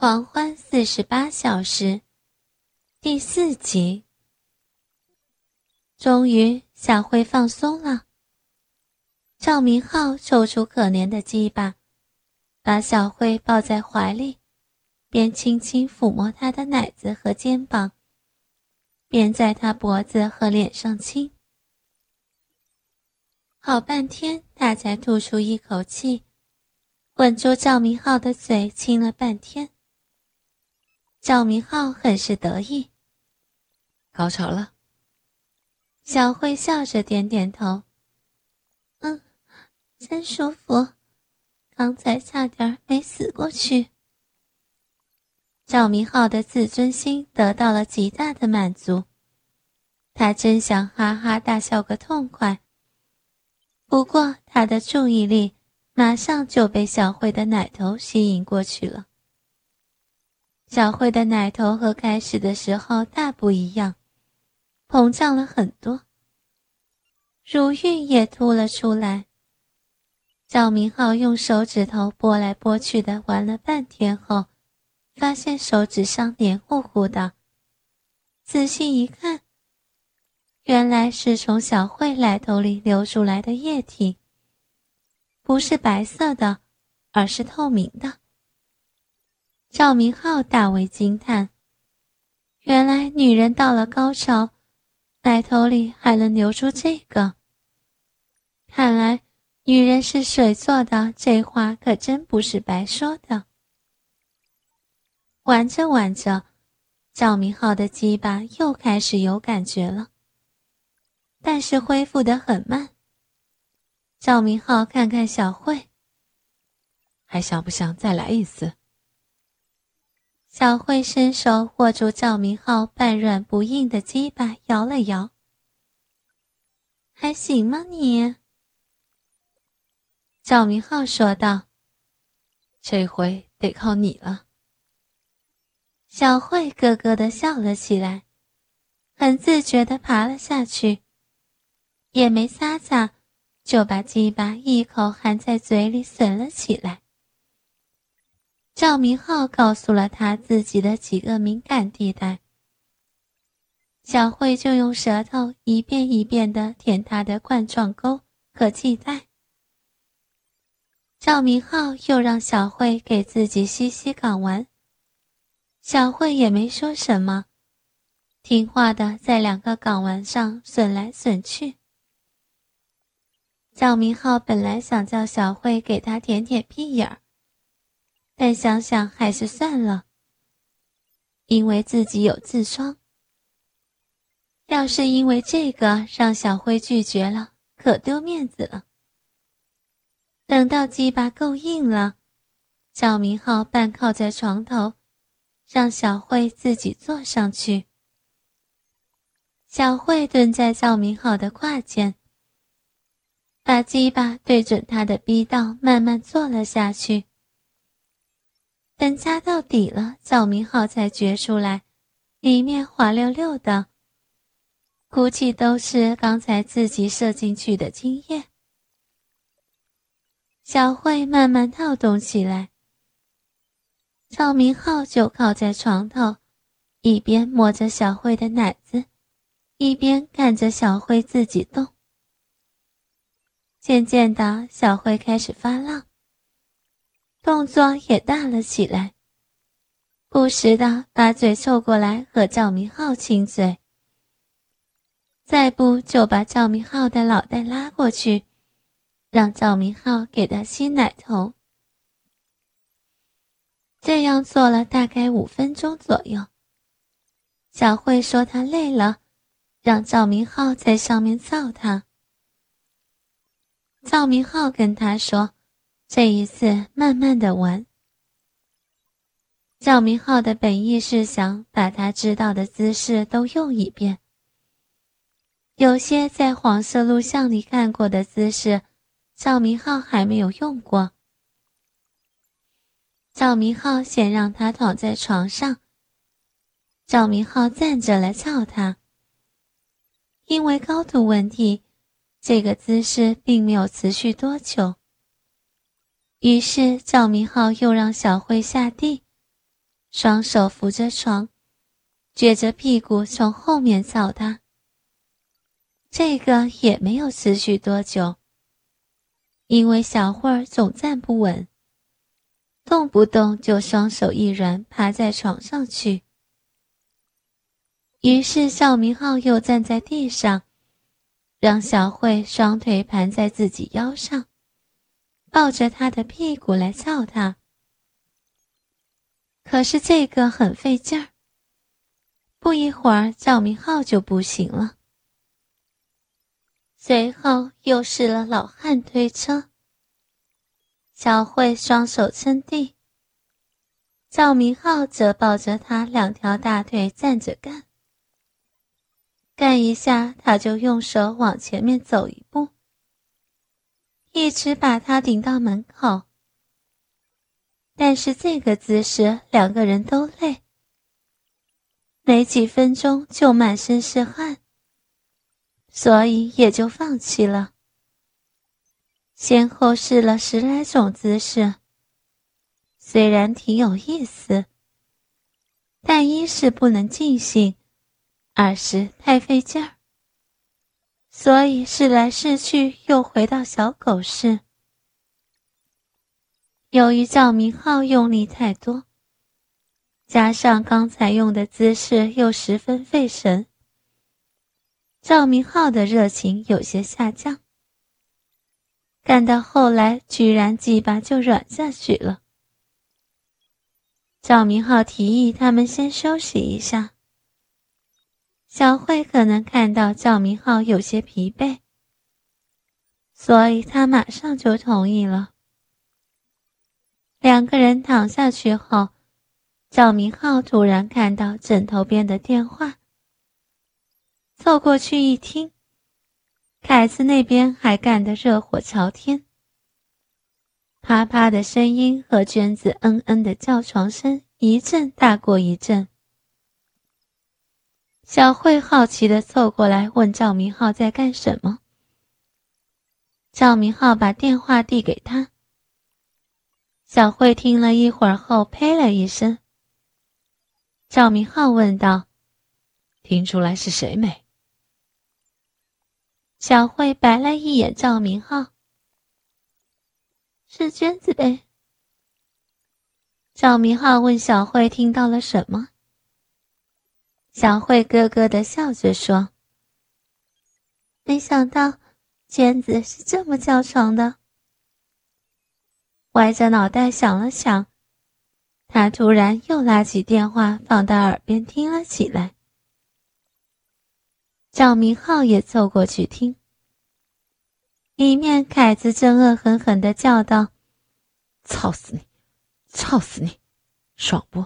狂欢48小时第4集。终于小慧放松了，赵明浩抽出可怜的鸡巴，把小慧抱在怀里，边轻轻抚摸她的奶子和肩膀，边在她脖子和脸上亲。好半天她才吐出一口气，吻住赵明浩的嘴亲了半天。赵明浩很是得意，高潮了。小慧笑着点点头，真舒服，刚才差点没死过去。赵明浩的自尊心得到了极大的满足，他真想哈哈大笑个痛快，不过他的注意力马上就被小慧的奶头吸引过去了。小慧的奶头和开始的时候大不一样，膨胀了很多，乳晕也凸了出来。赵明浩用手指头拨来拨去的玩了半天后，发现手指上黏糊糊的，仔细一看，原来是从小慧奶头里流出来的液体，不是白色的，而是透明的。赵明浩大为惊叹，原来女人到了高潮，奶头里还能流出这个，看来女人是水做的，这话可真不是白说的。玩着玩着，赵明浩的鸡巴又开始有感觉了，但是恢复得很慢。赵明浩看看小慧，还想不想再来一次？小慧伸手握住赵明浩半软不硬的鸡巴摇了摇，还行吗你？赵明浩说道，这回得靠你了。小慧咯咯地笑了起来，很自觉地爬了下去，也没撒撒，就把鸡巴一口含在嘴里吮了起来。赵明浩告诉了他自己的几个敏感地带，小慧就用舌头一遍一遍地舔他的冠状沟和系带。赵明浩又让小慧给自己吸吸睾丸，小慧也没说什么，听话的在2个睾丸上吮来吮去。赵明浩本来想叫小慧给他舔舔屁眼儿，但想想还是算了，因为自己有痔疮，要是因为这个让小慧拒绝了，可丢面子了。等到鸡巴够硬了，赵明浩半靠在床头，让小慧自己坐上去。小慧蹲在赵明浩的胯间，把鸡巴对准他的逼道慢慢坐了下去。等插到底了，赵明浩才觉出来，里面滑溜溜的，估计都是刚才自己射进去的精液。小慧慢慢套动起来，赵明浩就靠在床头，一边摸着小慧的奶子，一边看着小慧自己动。渐渐的，小慧开始发浪，动作也大了起来，不时的把嘴凑过来和赵明浩亲嘴，再不就把赵明浩的脑袋拉过去，让赵明浩给他吸奶头。这样做了大概5分钟左右，小慧说她累了，让赵明浩在上面操她。赵明浩跟他说，这一次慢慢的玩。赵明浩的本意是想把他知道的姿势都用一遍，有些在黄色录像里看过的姿势，赵明浩还没有用过。赵明浩先让他躺在床上，赵明浩站着来操他。因为高度问题，这个姿势并没有持续多久，于是赵明浩又让小慧下地，双手扶着床，撅着屁股从后面扫他。这个也没有持续多久，因为小慧儿总站不稳，动不动就双手一软爬在床上去。于是邵明浩又站在地上，让小慧双腿盘在自己腰上，抱着她的屁股来操她。可是这个很费劲儿，不一会儿赵明浩就不行了。随后又试了老汉推车，小慧双手撑地，赵明浩则抱着她两条大腿站着干。干一下他就用手往前面走一步，一直把她顶到门口。但是这个姿势两个人都累，没几分钟就满身是汗，所以也就放弃了。先后试了10来种姿势，虽然挺有意思，但一是不能尽兴，二是太费劲儿，所以试来试去又回到小狗式。由于赵明浩用力太多，加上刚才用的姿势又十分费神，赵明浩的热情有些下降，干到后来居然鸡巴就软下去了。赵明浩提议他们先休息一下，小慧可能看到赵明浩有些疲惫，所以他马上就同意了。两个人躺下去后，赵明浩突然看到枕头边的电话，凑过去一听，凯子那边还干得热火朝天，啪啪的声音和娟子嗯嗯的叫床声一阵大过一阵。小慧好奇地凑过来问赵明浩在干什么，赵明浩把电话递给他。小慧听了一会儿后呸了一声。赵明浩问道：“听出来是谁没？”小慧白了一眼赵明浩：“是娟子呗。”赵明浩问小慧听到了什么，小慧咯咯地笑着说：“没想到娟子是这么叫床的。”歪着脑袋想了想，他突然又拉起电话放到耳边听了起来。赵明浩也凑过去听，里面凯子正恶狠狠地叫道：“操死你，操死你，爽不？”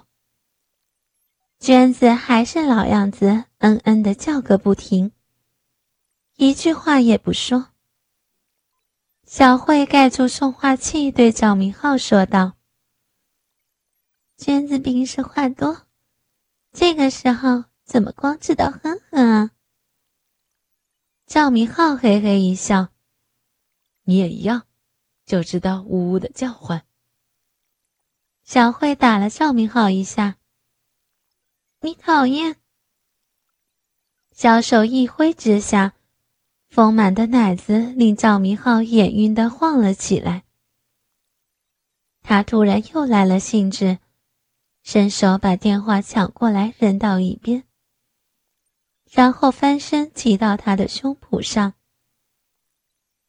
娟子还是老样子，嗯嗯地叫个不停，一句话也不说。小慧盖住送话器对赵明浩说道：“娟子平时话多，这个时候怎么光知道哼哼啊？”赵明浩嘿嘿一笑：“你也一样，就知道呜呜的叫唤。”小慧打了赵明浩一下：“你讨厌！”小手一挥之下，丰满的奶子令赵明浩眼晕地晃了起来。他突然又来了兴致，伸手把电话抢过来扔到一边，然后翻身骑到他的胸脯上，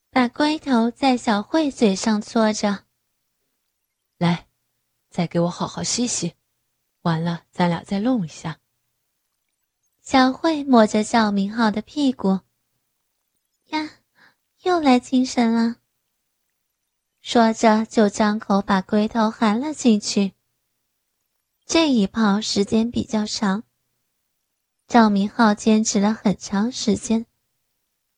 把龟头在小慧嘴上搓着：“来，再给我好好吸吸，完了咱俩再弄一下。”小慧摸着赵明浩的屁股：“呀，又来精神了。”说着就张口把龟头含了进去。这一泡时间比较长，赵明浩坚持了很长时间，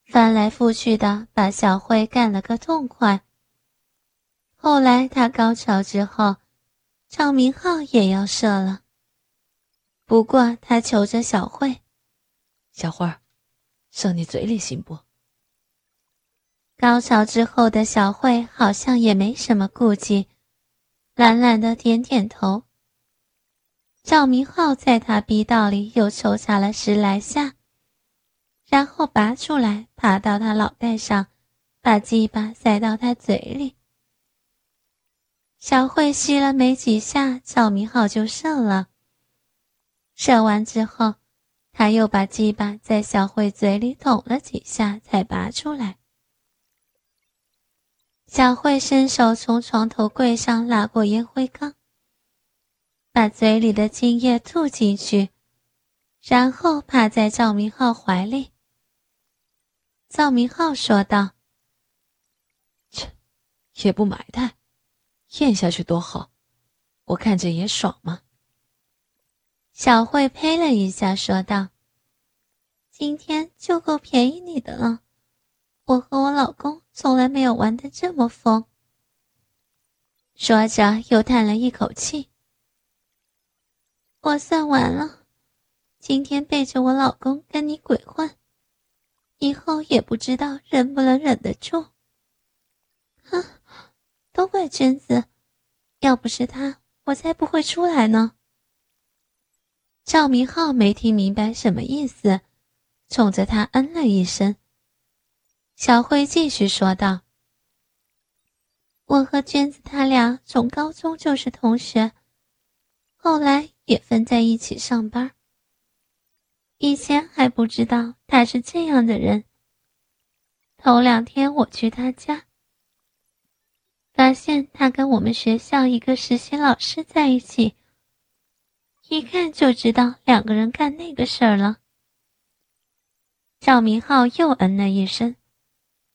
翻来覆去的把小慧干了个痛快。后来他高潮之后，赵明浩也要射了，不过他求着小慧：“小慧儿，射你嘴里行不？”高潮之后的小慧好像也没什么顾忌，懒懒地点点头。赵明浩在他逼道里又抽插了10来下，然后拔出来爬到他脑袋上，把鸡巴塞到他嘴里。小慧吸了没几下，赵明浩就射了。射完之后，他又把鸡巴在小慧嘴里捅了几下才拔出来。小慧伸手从床头柜上拉过烟灰缸，把嘴里的精液吐进去，然后趴在赵明浩怀里。赵明浩说道：“切，也不埋汰，咽下去多好，我看着也爽嘛。”小慧呸了一下说道：“今天就够便宜你的了，我和我老公从来没有玩得这么疯。”说着又叹了一口气。我算完了，今天背着我老公跟你鬼混，以后也不知道忍不能忍得住。哼，都怪贞子，要不是他，我才不会出来呢。赵明浩没听明白什么意思，冲着他嗯了一声。小慧继续说道：“我和娟子他俩从高中就是同学，后来也分在一起上班。以前还不知道他是这样的人。头2天我去他家，发现他跟我们学校一个实习老师在一起，一看就知道2个人干那个事儿了。”赵明浩又嗯了一声，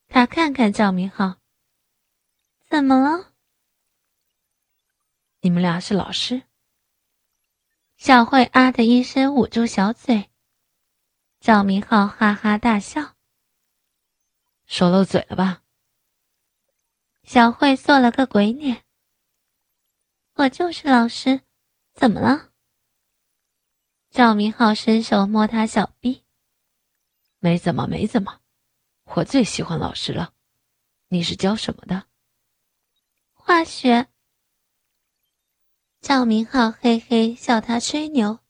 他看看赵明浩：“怎么了？”“你们俩是老师？”小慧啊的一声捂住小嘴，赵明浩哈哈大笑：“说漏嘴了吧？”小慧做了个鬼脸：“我就是老师，怎么了？”赵明浩伸手摸她小臂：“没怎么没怎么，我最喜欢老师了。你是教什么的？”“化学。”赵明浩嘿嘿笑他吹牛：“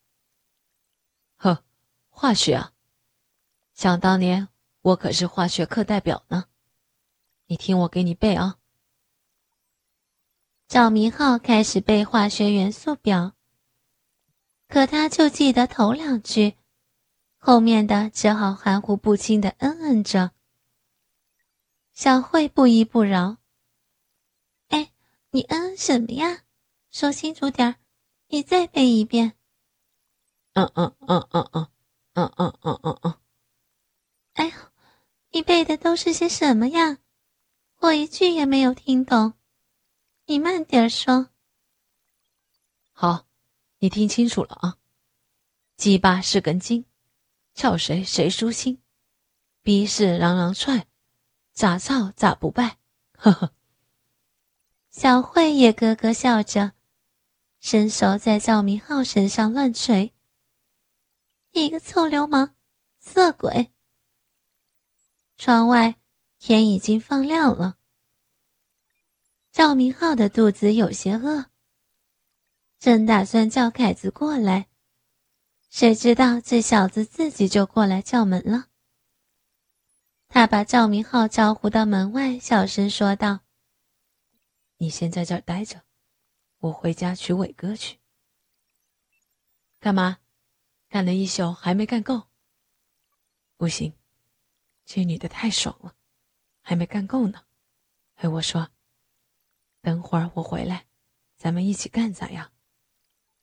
呵，化学啊，想当年我可是化学课代表呢。你听我给你背啊。”赵明浩开始背化学元素表，可他就记得头2句，后面的只好含糊不清的嗯嗯着。小慧不依不饶：“哎，你嗯什么呀？说清楚点儿，你再背一遍。”“嗯嗯嗯嗯嗯嗯嗯嗯嗯嗯。”“哎呦，你背的都是些什么呀？我一句也没有听懂，你慢点说。”“好，你听清楚了啊。鸡巴是根筋，叫谁谁舒心。逼是嚷嚷踹，咋操咋不败。”呵呵。小慧也咯咯笑着，伸手在赵明浩身上乱捶：“一个臭流氓，色鬼！”窗外天已经放亮了，赵明浩的肚子有些饿，正打算叫凯子过来，谁知道这小子自己就过来叫门了。他把赵明浩招呼到门外，小声说道：“你先在这儿待着，我回家娶伟哥去。”“干嘛？干了一宿还没干够？”“不行，这女的太爽了，还没干够呢。哎，我说，等会儿我回来，咱们一起干咋样？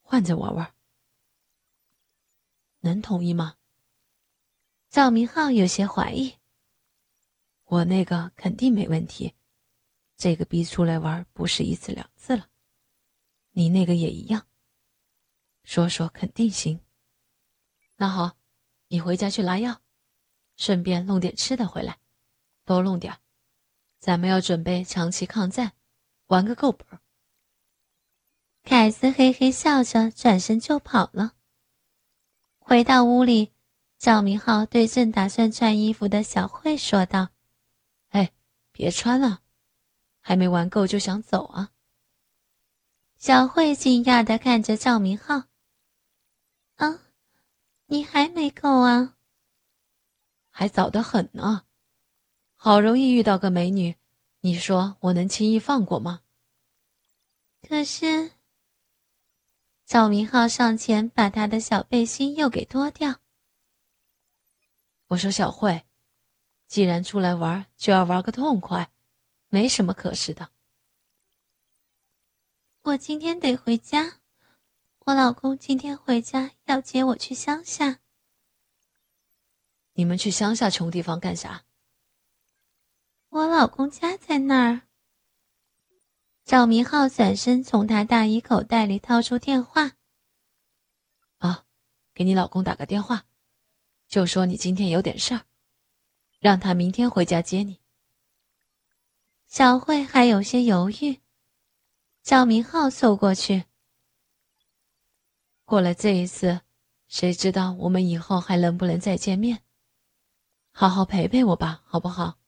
换着玩玩。能同意吗？”赵明浩有些怀疑：“我那个肯定没问题，这个逼出来玩不是1次2次了。你那个也一样，说说肯定行。那好，你回家去拿药，顺便弄点吃的回来，多弄点，咱们要准备长期抗战，玩个够本。”凯子嘿嘿笑着转身就跑了。回到屋里，赵明浩对正打算穿衣服的小慧说道：“哎，别穿了，还没玩够就想走啊。”小慧惊讶地看着赵明浩，啊，你还没够啊？还早得很呢，好容易遇到个美女，你说我能轻易放过吗？可是……赵明浩上前把她的小背心又给脱掉。我说小慧，既然出来玩，就要玩个痛快，没什么可是的。我今天得回家，我老公今天回家要接我去乡下。你们去乡下穷地方干啥？我老公家在那儿。赵明浩转身从他大衣口袋里掏出电话。啊，给你老公打个电话，就说你今天有点事儿，让他明天回家接你。小慧还有些犹豫，赵明浩凑过去。过了这一次，谁知道我们以后还能不能再见面？好好陪陪我吧，好不好？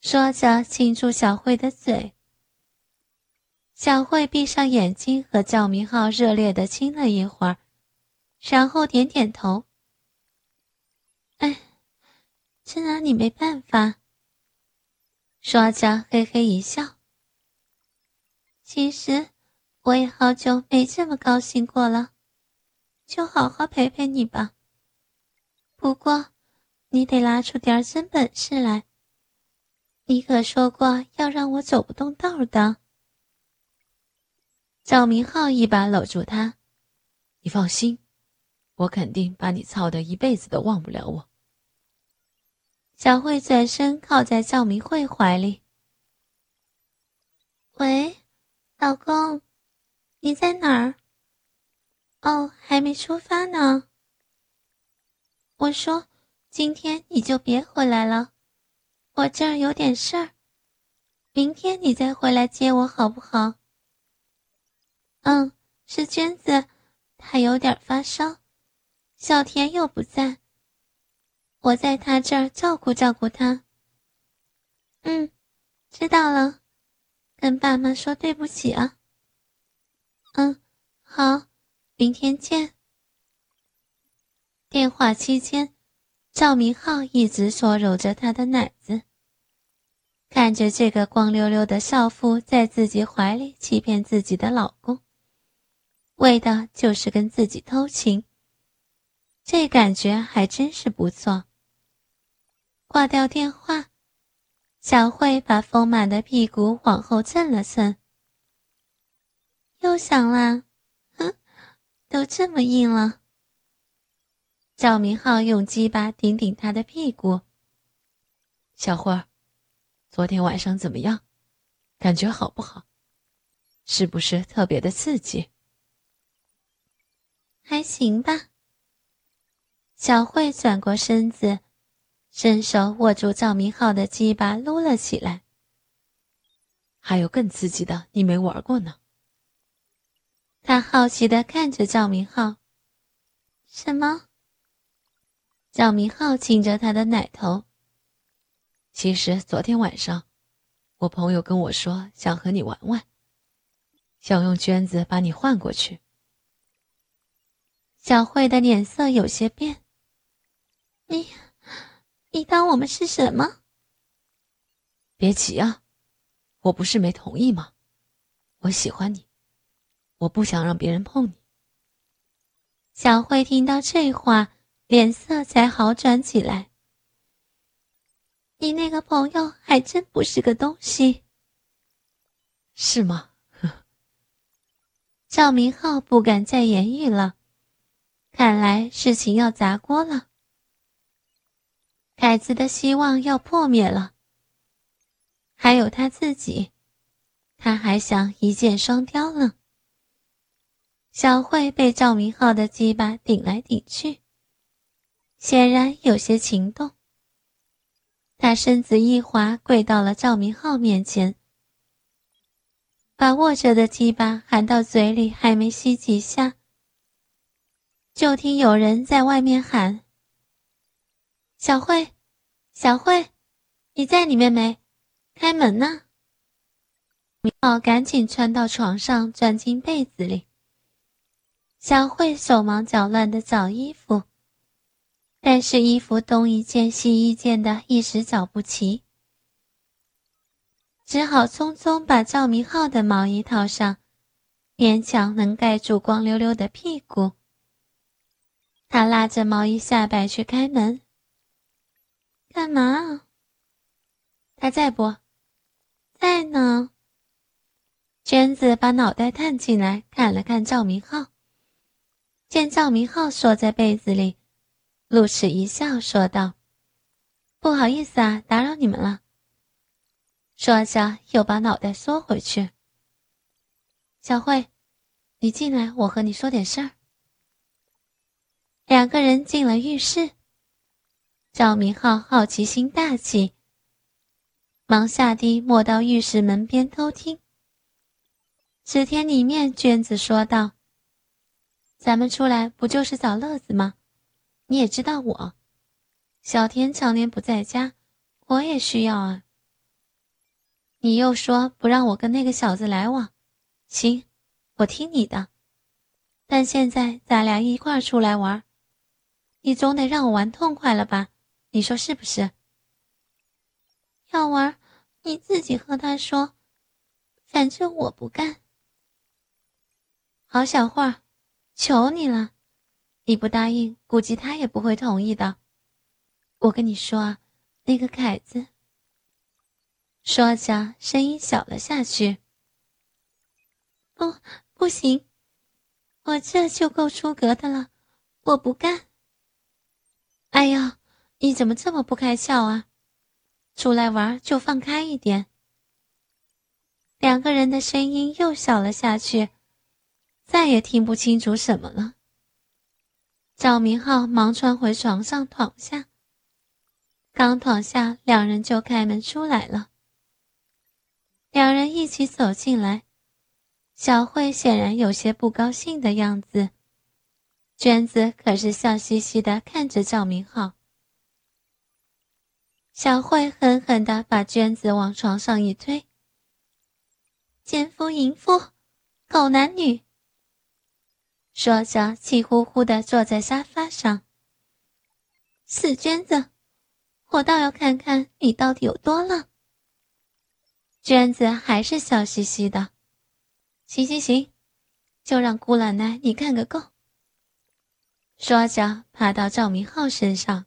说着亲住小慧的嘴。小慧闭上眼睛和赵明浩热烈地亲了一会儿，然后点点头。哎，真拿你没办法。说着嘿嘿一笑。其实我也好久没这么高兴过了，就好好陪陪你吧。不过你得拿出点真本事来，你可说过要让我走不动道的。赵明浩一把搂住他，你放心，我肯定把你操得一辈子都忘不了我。小慧转身靠在赵明慧怀里。喂，老公，你在哪儿？哦，还没出发呢。我说，今天你就别回来了，我这儿有点事儿，明天你再回来接我好不好？嗯，是娟子，她有点发烧，小田又不在，我在他这儿照顾照顾他。嗯，知道了，跟爸妈说对不起啊。嗯，好，明天见。电话期间，赵明浩一直搓揉着他的奶子，看着这个光溜溜的少妇在自己怀里欺骗自己的老公，为的就是跟自己偷情，这感觉还真是不错。挂掉电话，小慧把丰满的屁股往后蹭了蹭。又想啦，哼，都这么硬了。赵明浩用鸡巴顶顶她的屁股。小慧儿，昨天晚上怎么样？感觉好不好？是不是特别的刺激？还行吧。小慧转过身子，伸手握住赵明浩的鸡巴撸了起来。还有更刺激的，你没玩过呢。他好奇地看着赵明浩。什么？赵明浩亲着他的奶头。其实昨天晚上，我朋友跟我说想和你玩玩，想用娟子把你换过去。小慧的脸色有些变。你当我们是什么？别急啊，我不是没同意吗？我喜欢你，我不想让别人碰你。小慧听到这话，脸色才好转起来。你那个朋友还真不是个东西。是吗？赵明浩不敢再言语了，看来事情要砸锅了。凯子的希望要破灭了，还有他自己，他还想一箭双雕呢。小慧被赵明浩的鸡巴顶来顶去，显然有些情动。他身子一滑，跪到了赵明浩面前，把握着的鸡巴含到嘴里，还没吸几下，就听有人在外面喊。小慧，小慧，你在里面没？开门呐！明浩赶紧窜到床上，钻进被子里。小慧手忙脚乱地找衣服，但是衣服东一件西一件的，一时找不齐，只好匆匆把赵明浩的毛衣套上，勉强能盖住光溜溜的屁股。他拉着毛衣下摆去开门。干嘛？他在不？在呢。娟子把脑袋探进来看了看赵明浩，见赵明浩缩在被子里，露齿一笑说道：不好意思啊，打扰你们了。说着又把脑袋缩回去。小慧，你进来，我和你说点事儿。两个人进了浴室，赵明浩好奇心大起，忙下地摸到浴室门边偷听。只听里面娟子说道：咱们出来不就是找乐子吗？你也知道我小田常年不在家，我也需要啊。你又说不让我跟那个小子来往，行，我听你的，但现在咱俩一块儿出来玩，你总得让我玩痛快了吧，你说是不是？要玩你自己和他说，反正我不干。好小慧，求你了，你不答应估计他也不会同意的。我跟你说啊，那个凯子。说着声音小了下去。不行，我这就够出格的了，我不干。哎呀，你怎么这么不开窍啊，出来玩就放开一点。两个人的声音又小了下去，再也听不清楚什么了。赵明浩忙穿回床上躺下，刚躺下两人就开门出来了。两人一起走进来，小慧显然有些不高兴的样子，娟子可是笑嘻嘻地看着赵明浩。小慧狠狠地把娟子往床上一推。奸夫淫妇，狗男女！说着气呼呼地坐在沙发上。死娟子，我倒要看看你到底有多浪。娟子还是笑嘻嘻的，行，就让姑奶奶你看个够。说着爬到赵明浩身上。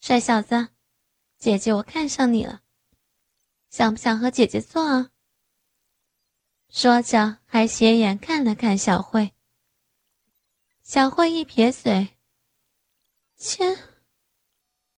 帅小子，姐姐我看上你了，想不想和姐姐做啊？说着还斜眼看了看小慧。小慧一撇嘴，切。